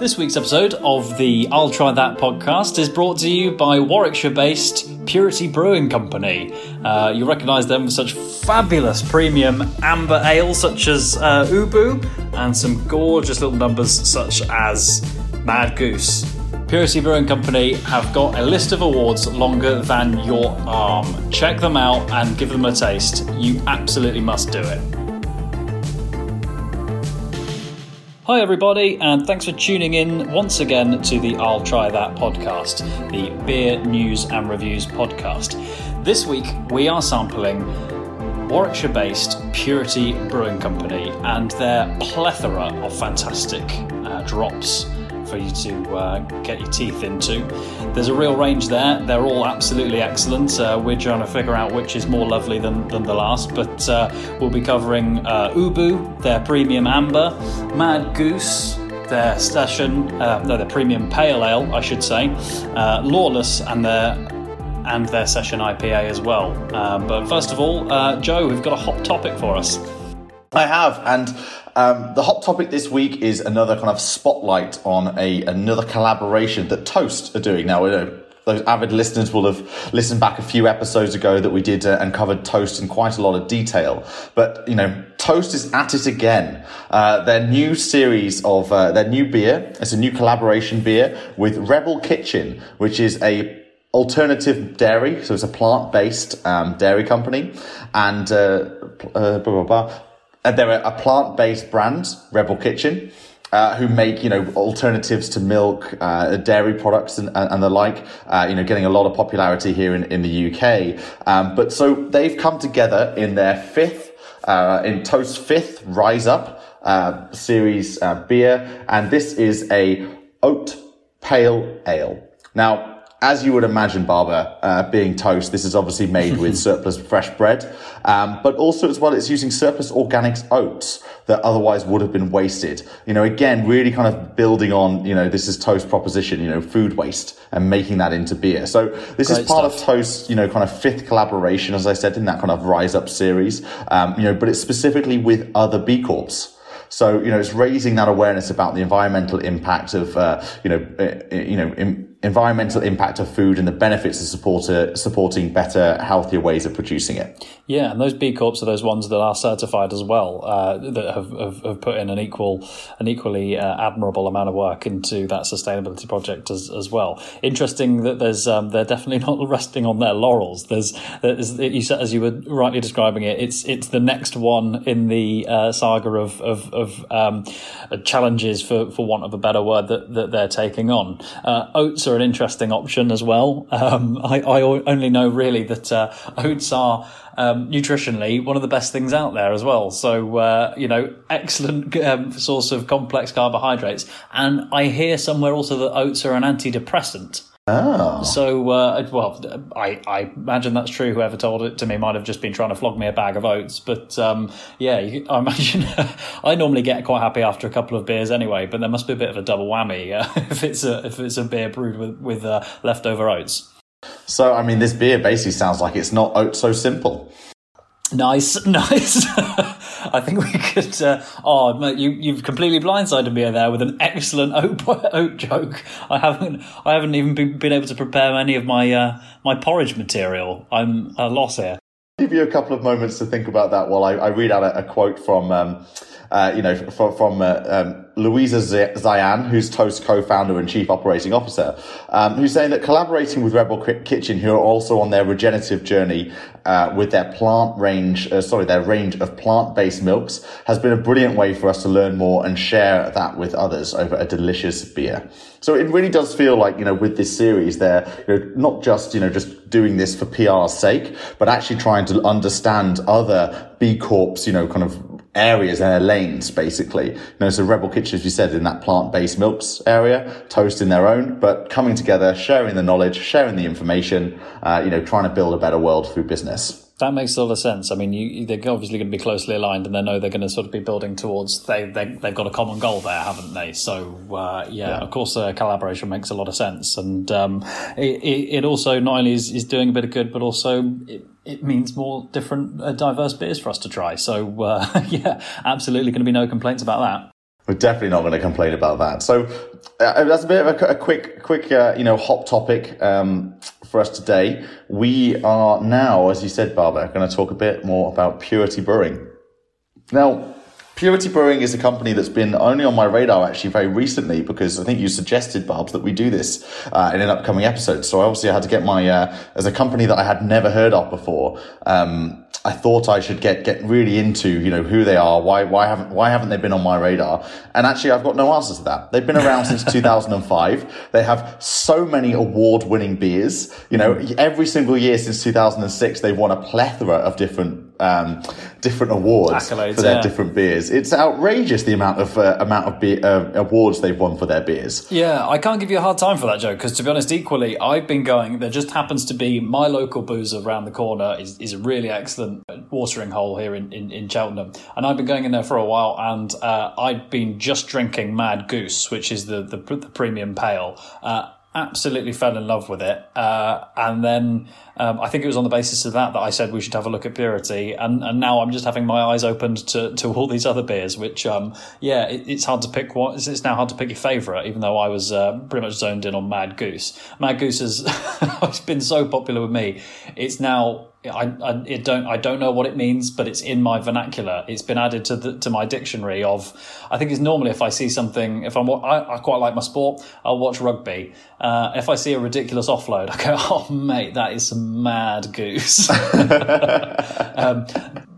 This week's episode of the I'll Try That podcast is brought to you by Warwickshire-based Purity Brewing Company. You'll recognise them for such fabulous premium amber ale such as Ubu and some gorgeous little numbers such as Mad Goose. Purity Brewing Company have got a list of awards longer than your arm. Check them out and give them a taste. You absolutely must do it. Hi everybody, and thanks for tuning in once again to the I'll Try That podcast, the beer news and reviews podcast. This week we are sampling Warwickshire-based Purity Brewing Company and their plethora of fantastic drops for you to get your teeth into. There's a real range there. They're all absolutely excellent. We're trying to figure out which is more lovely than the last, but we'll be covering Ubu, their premium amber, Mad Goose, their their premium pale ale, I should say, Lawless, and their session IPA as well. But first of all, Joe, we've got a hot topic for us. I have, and the hot topic this week is another kind of spotlight on another collaboration that Toast are doing. Now, we know those avid listeners will have listened back a few episodes ago that we did and covered Toast in quite a lot of detail. But, you know, Toast is at it again. Their new series of their new beer, it's a new collaboration beer with Rebel Kitchen, which is a alternative dairy, so it's a plant-based dairy company, and they're a plant-based brand, Rebel Kitchen, who make, you know, alternatives to milk, dairy products and the like, you know, getting a lot of popularity here in the UK. But so they've come together in their fifth Rise Up series beer. And this is a oat pale ale. Now, as you would imagine, Barbara, being Toast, this is obviously made with surplus fresh bread, but also as well, it's using surplus organic oats that otherwise would have been wasted. You know, again, really kind of building on, you know, this is Toast proposition, you know, food waste and making that into beer. So this Great is part stuff. Of Toast, you know, kind of fifth collaboration, as I said, in that kind of Rise Up series, you know, but it's specifically with other B Corps. So, you know, it's raising that awareness about the environmental impact of, environmental impact of food and the benefits of supporting better, healthier ways of producing it. Yeah, and those B Corps are those ones that are certified as well, that have put in an equally admirable amount of work into that sustainability project as well. Interesting that there's they're definitely not resting on their laurels. As you were rightly describing it, it's the next one in the saga of challenges, for want of a better word, that they're taking on. Oats are an interesting option as well. I only know really that oats are nutritionally one of the best things out there as well. So, you know, excellent source of complex carbohydrates. And I hear somewhere also that oats are an antidepressant. Oh. So, I imagine that's true. Whoever told it to me might have just been trying to flog me a bag of oats. But, I imagine I normally get quite happy after a couple of beers anyway, but there must be a bit of a double whammy if it's a beer brewed with leftover oats. So, I mean, this beer basically sounds like it's not oat so simple. Nice. I think we could. You've completely blindsided me there with an excellent oat joke. I haven't even been able to prepare any of my my porridge material. I'm at a loss here. I'll give you a couple of moments to think about that while I read out a quote from Louisa Zayan, who's Toast co-founder and chief operating officer, who's saying that collaborating with Rebel Kitchen, who are also on their regenerative journey with their range of plant-based milks, has been a brilliant way for us to learn more and share that with others over a delicious beer. So it really does feel like, you know, with this series, they're, you know, not just, you know, just doing this for PR's sake, but actually trying to understand other B Corps, you know, kind of areas and their lanes, basically. You know, so Rebel Kitchen, as you said, in that plant-based milks area, Toast in their own, but coming together, sharing the knowledge, sharing the information, you know, trying to build a better world through business. That makes a lot of sense. I mean, they're obviously going to be closely aligned, and they know they're going to sort of be building towards. They've got a common goal there, haven't they? So of course, collaboration makes a lot of sense, and it also not only is doing a bit of good, but also it means more different, diverse beers for us to try. So absolutely going to be no complaints about that. We're definitely not going to complain about that. So that's a bit of a quick, hot topic for us today. We are now, as you said, Barbara, going to talk a bit more about Purity Brewing. Now, Purity Brewing is a company that's been only on my radar actually very recently, because I think you suggested, Barbs, that we do this in an upcoming episode. So I obviously had to get my, as a company that I had never heard of before, I thought I should get really into, who they are, why haven't they been on my radar? And actually, I've got no answer to that. They've been around since 2005. They have so many award-winning beers. Every single year since 2006, they've won a plethora of different awards accolades for their different beers. It's outrageous the amount of awards they've won for their beers. Yeah, I can't give you a hard time for that, Joe, because to be honest, equally, I've been going, there just happens to be my local boozer around the corner is a really excellent watering hole here in Cheltenham. And I've been going in there for a while, and I've been just drinking Mad Goose, which is the premium pale. Absolutely fell in love with it. And then I think it was on the basis of that I said we should have a look at Purity. And now I'm just having my eyes opened to all these other beers, which, it's hard to pick one. It's now hard to pick your favourite, even though I was pretty much zoned in on Mad Goose. Mad Goose has been so popular with me. It's now... I don't know what it means, but it's in my vernacular. It's been added to my dictionary of, I think it's normally if I see something, I quite like my sport, I'll watch rugby. If I see a ridiculous offload, I go, oh mate, that is some Mad Goose.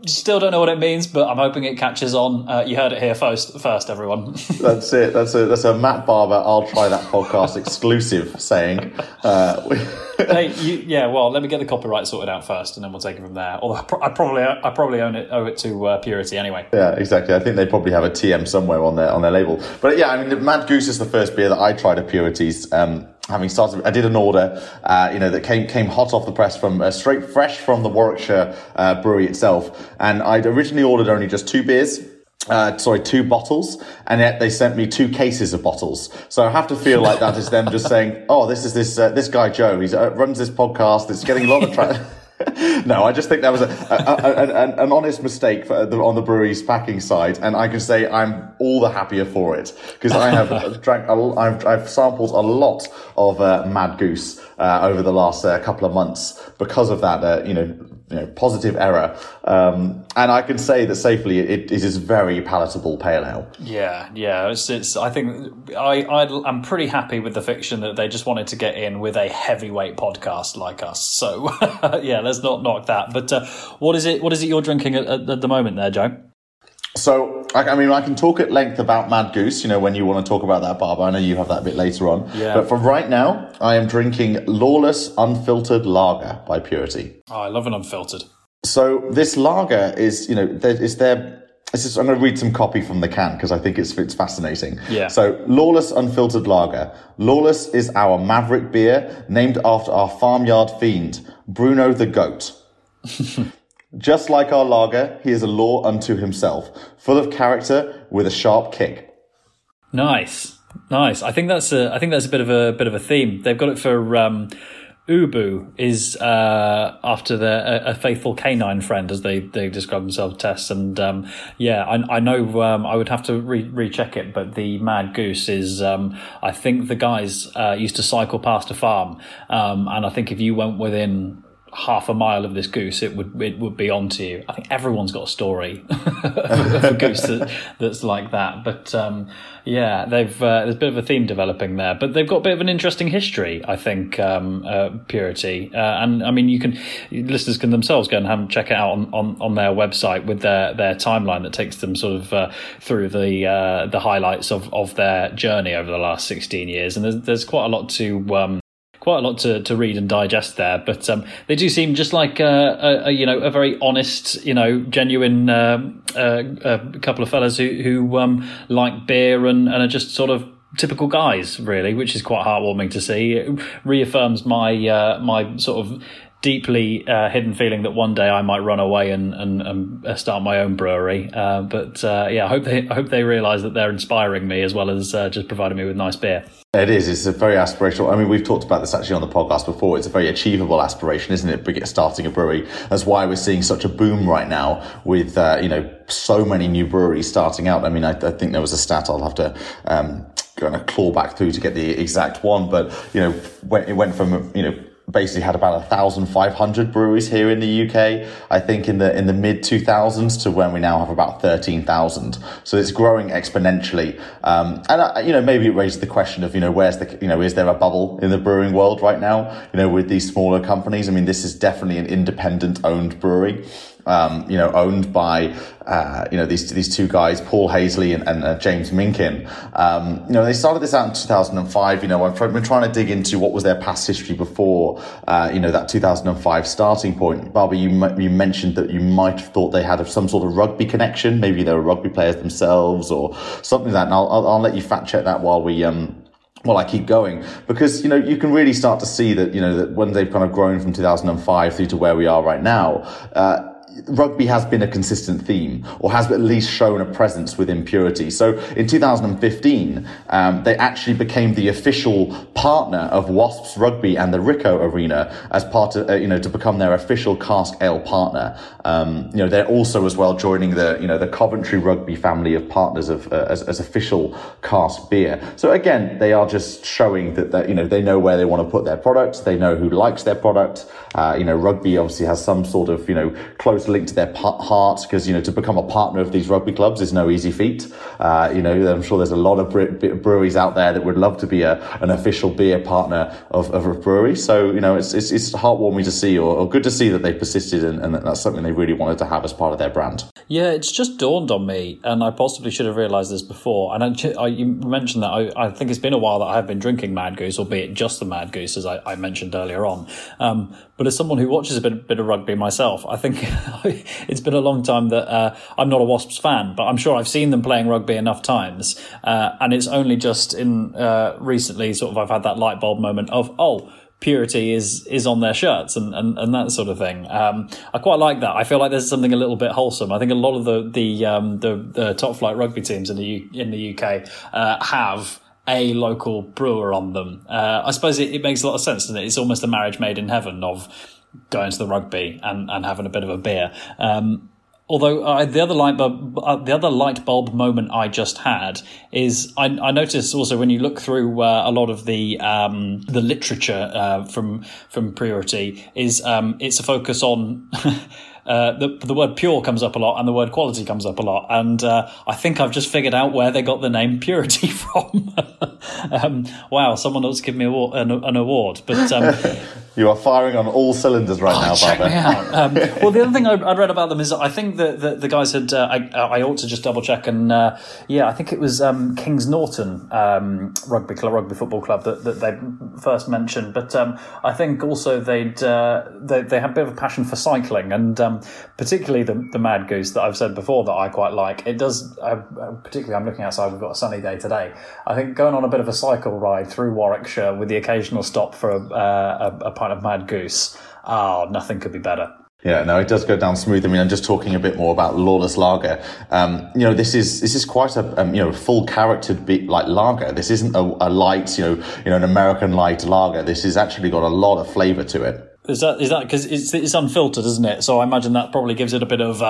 Still don't know what it means, but I'm hoping it catches on. You heard it here first, everyone. That's it. That's a Matt Barber, I'll try that podcast exclusive saying. Well, let me get the copyright sorted out first, and then we'll take it from there. Although I probably owe it to Purity anyway. Yeah, exactly. I think they probably have a TM somewhere on their label. But yeah, I mean, the Mad Goose is the first beer that I tried at Purity's. Having started, I did an order, that came hot off the press from straight fresh from the Warwickshire brewery itself. And I'd originally ordered only just two beers. Two bottles, and yet they sent me two cases of bottles. So I have to feel like that is them just saying, "Oh, this is this guy Joe. He runs this podcast. It's getting a lot of traction." No, I just think that was an honest mistake on the brewery's packing side, and I can say I'm all the happier for it, because I have I've sampled a lot of Mad Goose over the last couple of months because of that. Positive error. And I can say that safely it is very palatable pale ale. Yeah, yeah. I'm pretty happy with the fiction that they just wanted to get in with a heavyweight podcast like us. So yeah, let's not knock that. But what is it you're drinking at the moment there, Joe? So, I can talk at length about Mad Goose, when you want to talk about that, Barbara. I know you have that a bit later on. Yeah. But for right now, I am drinking Lawless Unfiltered Lager by Purity. Oh, I love an unfiltered. So, this lager is, I'm going to read some copy from the can because I think it's fascinating. Yeah. So, Lawless Unfiltered Lager. Lawless is our maverick beer named after our farmyard fiend, Bruno the Goat. Just like our lager, he is a law unto himself, full of character with a sharp kick. Nice. I think that's a bit of a theme. They've got it for Ubu is after a faithful canine friend, as they describe themselves. Tess and I know I would have to recheck it, but the Mad Goose is I think the guys used to cycle past a farm, and I think if you went within half a mile of this goose, it would be on to you. I think everyone's got a story of a goose that's like that. But there's a bit of a theme developing there. But they've got a bit of an interesting history, I think, Purity. And I mean, listeners can themselves go and check it out on their website with their timeline that takes them sort of through the highlights of their journey over the last 16 years. And there's quite a lot to. Quite a lot to read and digest there, but they do seem just like a very honest, genuine couple of fellas who like beer and are just sort of typical guys, really, which is quite heartwarming to see. It reaffirms my sort of deeply hidden feeling that one day I might run away and start my own brewery. But I hope they realise that they're inspiring me as well as just providing me with nice beer. It is. It's a very aspirational. I mean, we've talked about this actually on the podcast before. It's a very achievable aspiration, isn't it? Starting a brewery. That's why we're seeing such a boom right now with, so many new breweries starting out. I mean, I think there was a stat I'll have to kind of claw back through to get the exact one. But, it went from, basically had about 1,500 breweries here in the UK, I think in the mid 2000s to when we now have about 13,000. So it's growing exponentially. And maybe it raises the question of, is there a bubble in the brewing world right now, with these smaller companies? I mean, this is definitely an independent owned brewery. Owned by, these two guys, Paul Haisley and James Minkin. They started this out in 2005. I've been trying to dig into what was their past history before, that 2005 starting point. Barbie, you mentioned that you might have thought they had some sort of rugby connection. Maybe they were rugby players themselves or something like that. And I'll let you fact check that while we, I keep going, because, you can really start to see that, that when they've kind of grown from 2005 through to where we are right now, rugby has been a consistent theme, or has at least shown a presence within Purity. So in 2015, they actually became the official partner of Wasps Rugby and the Ricoh Arena as part of, to become their official cask ale partner. They're also as well joining the Coventry Rugby family of partners of as official cask beer. So again, they are just showing that they know where they want to put their products. They know who likes their product. Rugby obviously has some sort of, close linked to their hearts, because to become a partner of these rugby clubs is no easy feat. I'm sure there's a lot of breweries out there that would love to be an official beer partner of a brewery. So it's heartwarming to see, or good to see that they persisted, and that's something they really wanted to have as part of their brand. Yeah, it's just dawned on me, and I possibly should have realised this before. And you mentioned that I think it's been a while that I have been drinking Mad Goose, albeit just the Mad Goose, as I mentioned earlier on. But as someone who watches a bit of rugby myself, I think it's been a long time that I'm not a Wasps fan, but I'm sure I've seen them playing rugby enough times. And it's only just in recently sort of I've had that light bulb moment of, oh, Purity is on their shirts and that sort of thing. I quite like that. I feel like there's something a little bit wholesome. I think a lot of the top flight rugby teams in the UK have a local brewer on them. I suppose it makes a lot of sense, doesn't it? It's almost a marriage made in heaven of going to the rugby and having a bit of a beer. Although the other light bulb moment I just had is I noticed also when you look through a lot of the literature from Purity is it's a focus on the word pure comes up a lot and the word quality comes up a lot, and I think I've just figured out where they got the name Purity from. Wow, someone else give me an award, but you are firing on all cylinders right now, check Barbara. Me out. Well, the other thing I'd read about them is I think that the guys had I ought to just double check, and I think it was Kings Norton rugby football club that they first mentioned, but I think also they had a bit of a passion for cycling, and particularly the Mad Goose that I've said before that I quite like. It does, particularly I'm looking outside, we've got a sunny day today. I think going on a bit of a cycle ride through Warwickshire with the occasional stop for a pint of Mad Goose, nothing could be better. Yeah, no, it does go down smooth. I mean, I'm just talking a bit more about Lawless Lager. This is quite a full-charactered like lager. This isn't a light, an American light lager. This has actually got a lot of flavour to it. Is that because it's unfiltered, isn't it? So I imagine that probably gives it a bit of.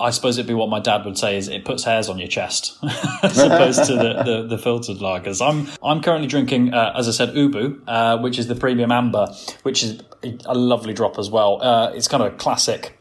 I suppose it'd be what my dad would say is it puts hairs on your chest, as opposed to the filtered lagers. I'm currently drinking, as I said, Ubu, which is the premium amber, which is a lovely drop as well. It's kind of a classic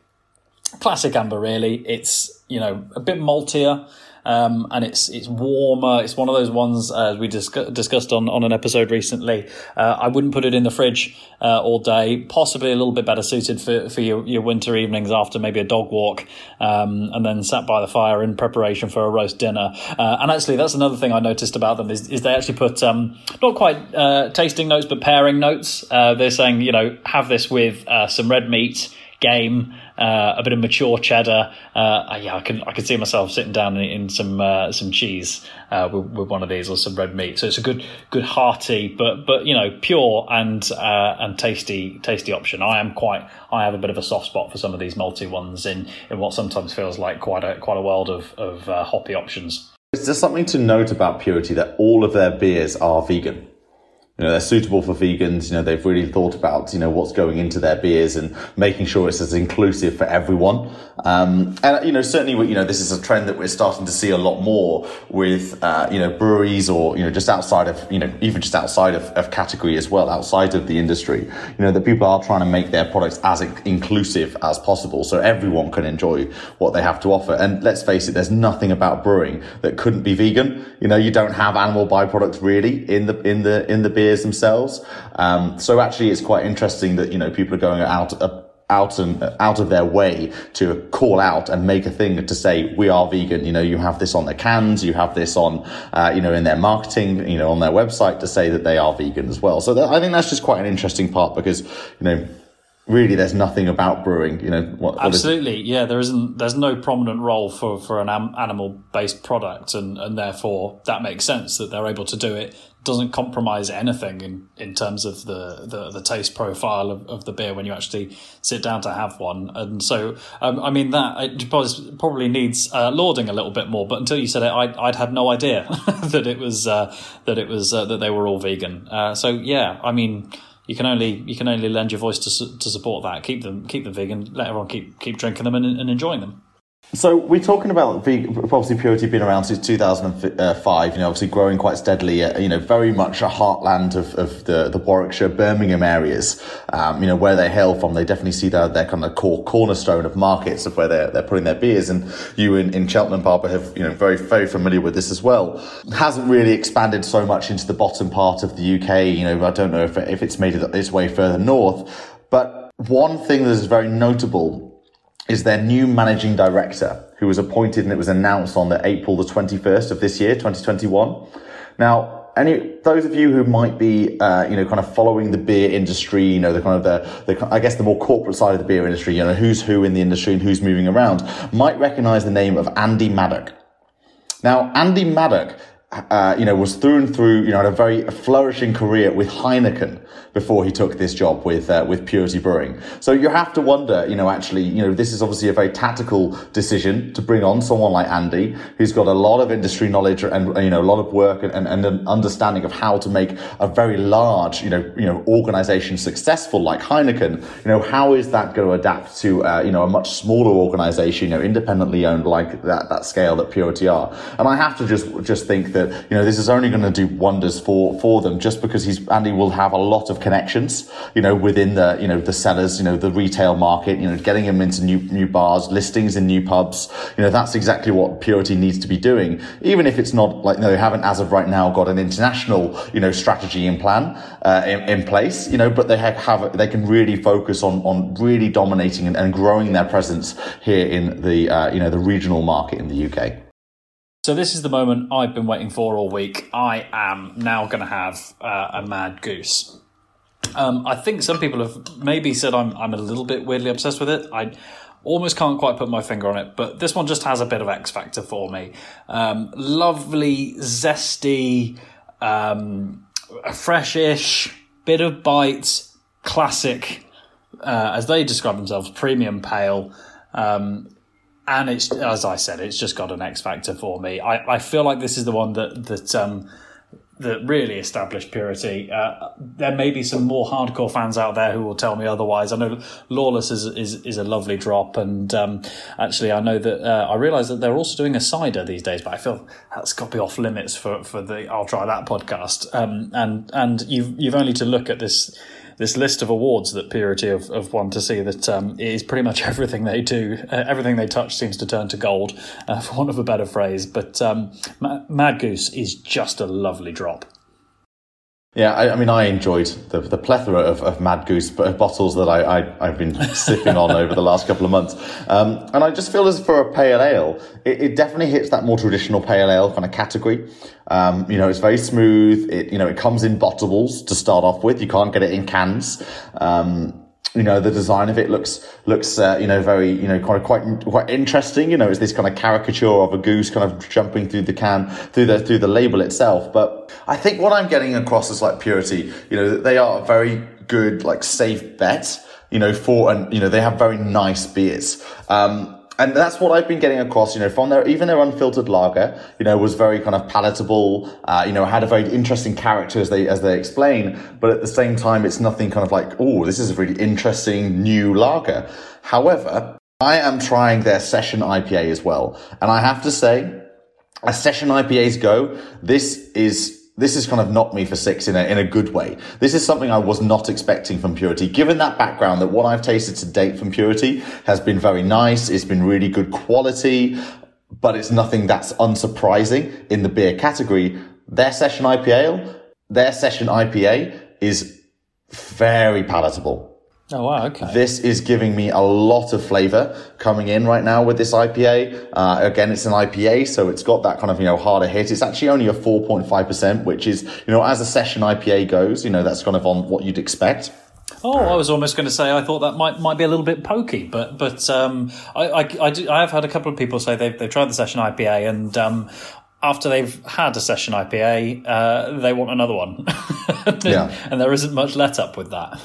amber, really. It's a bit maltier. And it's warmer. It's one of those ones we discussed on an episode recently. I wouldn't put it in the fridge all day. Possibly a little bit better suited for your winter evenings after maybe a dog walk, and then sat by the fire in preparation for a roast dinner. And actually, that's another thing I noticed about them is they actually put not quite tasting notes but pairing notes. They're saying have this with some red meat, game. a bit of mature cheddar. I can see myself sitting down in some cheese with one of these, or some red meat. So it's a good hearty, but you know, pure and tasty option. I have a bit of a soft spot for some of these malty ones in what sometimes feels like quite a world of hoppy options. Is there something to note about Purity that all of their beers are vegan? You know, they're suitable for vegans. You know, they've really thought about, you know, what's going into their beers and making sure it's as inclusive for everyone. And, you know, certainly, you know, this is a trend that we're starting to see a lot more with, you know, breweries or, you know, just outside of, you know, even just outside of category as well, outside of the industry, you know, that people are trying to make their products as inclusive as possible so everyone can enjoy what they have to offer. And let's face it, there's nothing about brewing that couldn't be vegan. You know, you don't have animal byproducts really in the beer themselves, so actually it's quite interesting that, you know, people are going out of their way to call out and make a thing to say we are vegan. You know, you have this on their cans, you have this on you know, in their marketing, you know, on their website to say that they are vegan as well. So I think that's just quite an interesting part, because, you know, really, there's nothing about brewing, you know. Absolutely, yeah. There's no prominent role for an animal-based product, and therefore that makes sense that they're able to do it. Doesn't compromise anything in terms of the taste profile of the beer when you actually sit down to have one. And so, I mean, that it probably needs lauding a little bit more. But until you said it, I'd had no idea that that they were all vegan. So yeah, I mean. You can only lend your voice to support that. Keep them vegan. Let everyone keep drinking them and enjoying them. So we're talking about obviously Purity being around since 2005. You know, obviously growing quite steadily. You know, very much a heartland of the Warwickshire, Birmingham areas. You know, where they hail from, they definitely see their kind of core cornerstone of markets of where they're putting their beers. And you in Cheltenham, Barbara, have, you know, very very familiar with this as well. It hasn't really expanded so much into the bottom part of the UK. You know, I don't know if it's made its way further north. But one thing that is very notable is their new managing director, who was appointed, and it was announced on the April the 21st of this year, 2021. Now, those of you who might be, you know, kind of following the beer industry, you know, I guess the more corporate side of the beer industry, you know, who's who in the industry and who's moving around, might recognize the name of Andy Maddock. Now, Andy Maddock, you know, was through and through, you know, had a very flourishing career with Heineken before he took this job with Purity Brewing. So you have to wonder, you know, actually, you know, this is obviously a very tactical decision to bring on someone like Andy, who's got a lot of industry knowledge and, you know, a lot of work and an understanding of how to make a very large, you know, organization successful like Heineken. You know, how is that going to adapt to, you know, a much smaller organization, you know, independently owned like that scale that Purity are? And I have to just think that, you know, this is only going to do wonders for them, just because Andy will have a lot of connections, you know, within the, you know, the sellers, you know, the retail market, you know, getting him into new bars, listings in new pubs. You know, that's exactly what Purity needs to be doing, even if it's not like, you know, they haven't as of right now got an international, you know, strategy and plan in place, you know, but they can really focus on really dominating and growing their presence here in the you know, the regional market in the UK. So this is the moment I've been waiting for all week. I am now going to have a Mad Goose. I think some people have maybe said I'm a little bit weirdly obsessed with it. I almost can't quite put my finger on it, but this one just has a bit of X factor for me. Lovely, zesty, freshish, bit of bite, classic, as they describe themselves, premium pale. And it's, as I said, it's just got an X factor for me. I feel like this is the one that really established Purity. There may be some more hardcore fans out there who will tell me otherwise. I know Lawless is a lovely drop, and actually I know that I realise that they're also doing a cider these days, but I feel that's got to be off limits for the I'll Try That podcast. And you've only to look at this list of awards that Purity have won to see that it is pretty much everything they do. Everything they touch seems to turn to gold, for want of a better phrase. But Mad Goose is just a lovely drop. Yeah, I mean, I enjoyed the plethora of Mad Goose bottles that I've been sipping on over the last couple of months. And I just feel as for a pale ale, it definitely hits that more traditional pale ale kind of category. You know, it's very smooth. It comes in bottables to start off with. You can't get it in cans. you know, the design of it looks you know, very, you know, kind of quite interesting. You know, it's this kind of caricature of a goose kind of jumping through the can, through the label itself. But I think what I'm getting across is like Purity, you know, they are a very good, like, safe bet, you know, for, and, you know, they have very nice beers. And that's what I've been getting across, you know, from even their unfiltered lager, you know, was very kind of palatable, you know, had a very interesting character as they explain. But at the same time, it's nothing kind of like, oh, this is a really interesting new lager. However, I am trying their session IPA as well. And I have to say, as session IPAs go, this is kind of knocked me for six in a good way. This is something I was not expecting from Purity, given that background that what I've tasted to date from Purity has been very nice. It's been really good quality, but it's nothing that's unsurprising in the beer category. Their session IPA is very palatable. Oh, wow, okay. This is giving me a lot of flavor coming in right now with this IPA. Again, it's an IPA, so it's got that kind of, you know, harder hit. It's actually only a 4.5%, which is, you know, as a session IPA goes, you know, that's kind of on what you'd expect. Oh, I was almost going to say I thought that might be a little bit pokey, but I have had a couple of people say they've tried the session IPA and after they've had a session IPA, they want another one. Yeah. And there isn't much let up with that.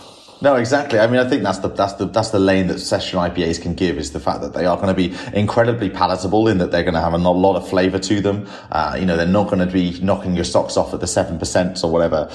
No, exactly. I mean, I think that's the lane that session IPAs can give, is the fact that they are going to be incredibly palatable in that they're going to have a lot of flavour to them. You know, they're not going to be knocking your socks off at the 7% or whatever.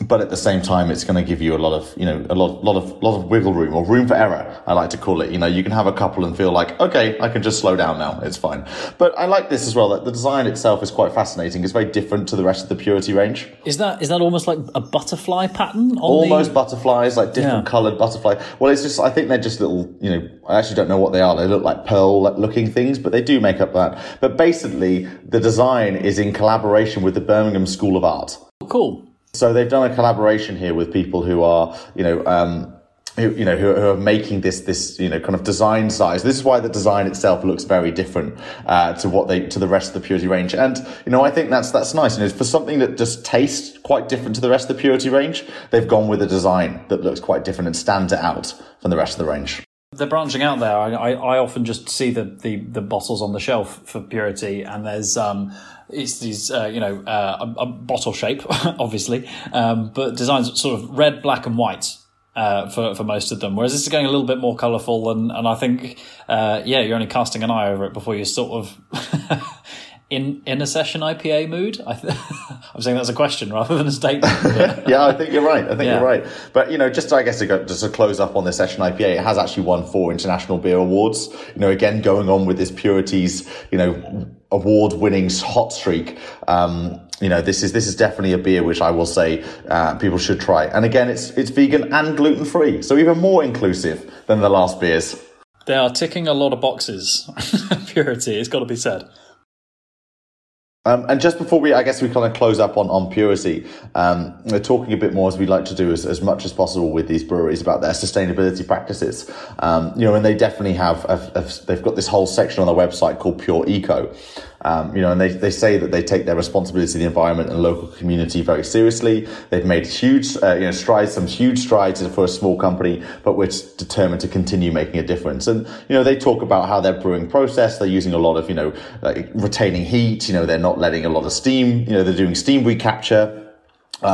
But at the same time, it's going to give you a lot of, you know, a lot of wiggle room, or room for error, I like to call it. You know, you can have a couple and feel like, okay, I can just slow down now. It's fine. But I like this as well, that the design itself is quite fascinating. It's very different to the rest of the Purity range. Is that almost like a butterfly pattern? Almost butterflies, like different coloured butterfly. Well, it's just, I think they're just little, you know, I actually don't know what they are. They look like pearl looking things, but they do make up that. But basically, the design is in collaboration with the Birmingham School of Art. Cool. So they've done a collaboration here with people who are, you know, who are making this, you know, kind of design size. This is why the design itself looks very different to the rest of the Purity range. And, you know, I think that's nice. And, you know, for something that just tastes quite different to the rest of the Purity range, they've gone with a design that looks quite different and stands it out from the rest of the range. They're branching out there. I often just see the bottles on the shelf for Purity, and there's it's these a bottle shape, obviously, but designs sort of red, black, and white for most of them. Whereas this is going a little bit more colourful, and I think you're only casting an eye over it before you're sort of in a session IPA mood. I'm saying that's a question rather than a statement. Yeah, I think you're right. You're right. But, you know, just to close up on the session IPA, it has actually won 4 international beer awards. You know, again, going on with this Purity's, you know, award-winning hot streak. You know, this is definitely a beer which I will say people should try. And again, it's vegan and gluten-free, so even more inclusive than the last beers. They are ticking a lot of boxes. Purity, it's got to be said. And just before we kind of close up on Purity, we're talking a bit more, as we like to do as much as possible with these breweries, about their sustainability practices. You know, and they definitely they've got this whole section on their website called Pure Eco. You know, and they say that they take their responsibility to the environment and local community very seriously. They've made huge, huge strides for a small company, but we're determined to continue making a difference. And, you know, they talk about how their brewing process, they're using a lot of, you know, like retaining heat, you know, they're not letting a lot of steam, you know, they're doing steam recapture. You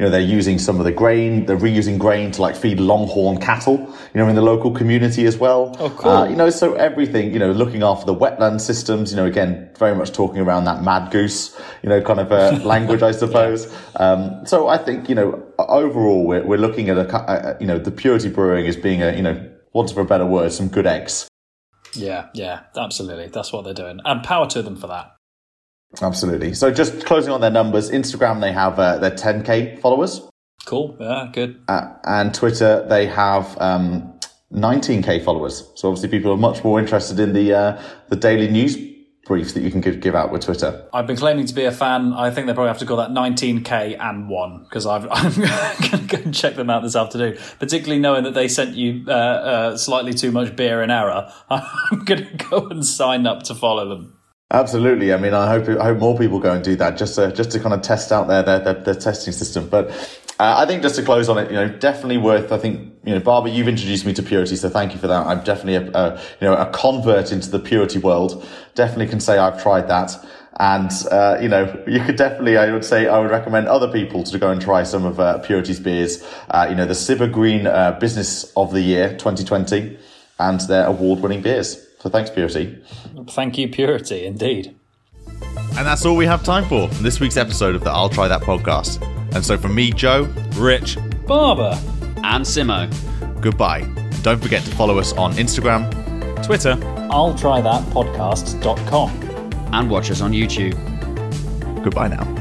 know, they're using some of the grain, they're reusing grain to like feed longhorn cattle, you know, in the local community as well. Oh, cool. You know, so everything, you know, looking after the wetland systems, you know, again, very much talking around that Mad Goose, you know, kind of language, I suppose. So I think, you know, overall, we're looking at you know, the Purity Brewing as being a, you know, what's for a better word, some good eggs. Yeah, absolutely. That's what they're doing. And power to them for that. Absolutely. So just closing on their numbers, Instagram, they have their 10k followers. Cool. Yeah, good. And Twitter, they have 19k followers. So obviously people are much more interested in the daily news briefs that you can give out with Twitter. I've been claiming to be a fan. I think they probably have to call that 19k and 1, because I'm going to go and check them out this afternoon, particularly knowing that they sent you slightly too much beer in error. I'm going to go and sign up to follow them. Absolutely. I mean, I hope more people go and do that, just to kind of test out their testing system. But I think just to close on it, you know, definitely worth, I think, you know, Barbara, you've introduced me to Purity, so thank you for that. I'm definitely a convert into the Purity world. Definitely can say I've tried that. And, you could definitely, I would recommend other people to go and try some of Purity's beers. The Sibber Green Business of the Year 2020 and their award-winning beers. So thanks, Purity. Thank you, Purity, indeed. And that's all we have time for in this week's episode of the I'll Try That podcast. And so from me, Joe, Rich, Barbara, and Simo, goodbye. And don't forget to follow us on Instagram, Twitter, I'llTryThatPodcast.com. And watch us on YouTube. Goodbye now.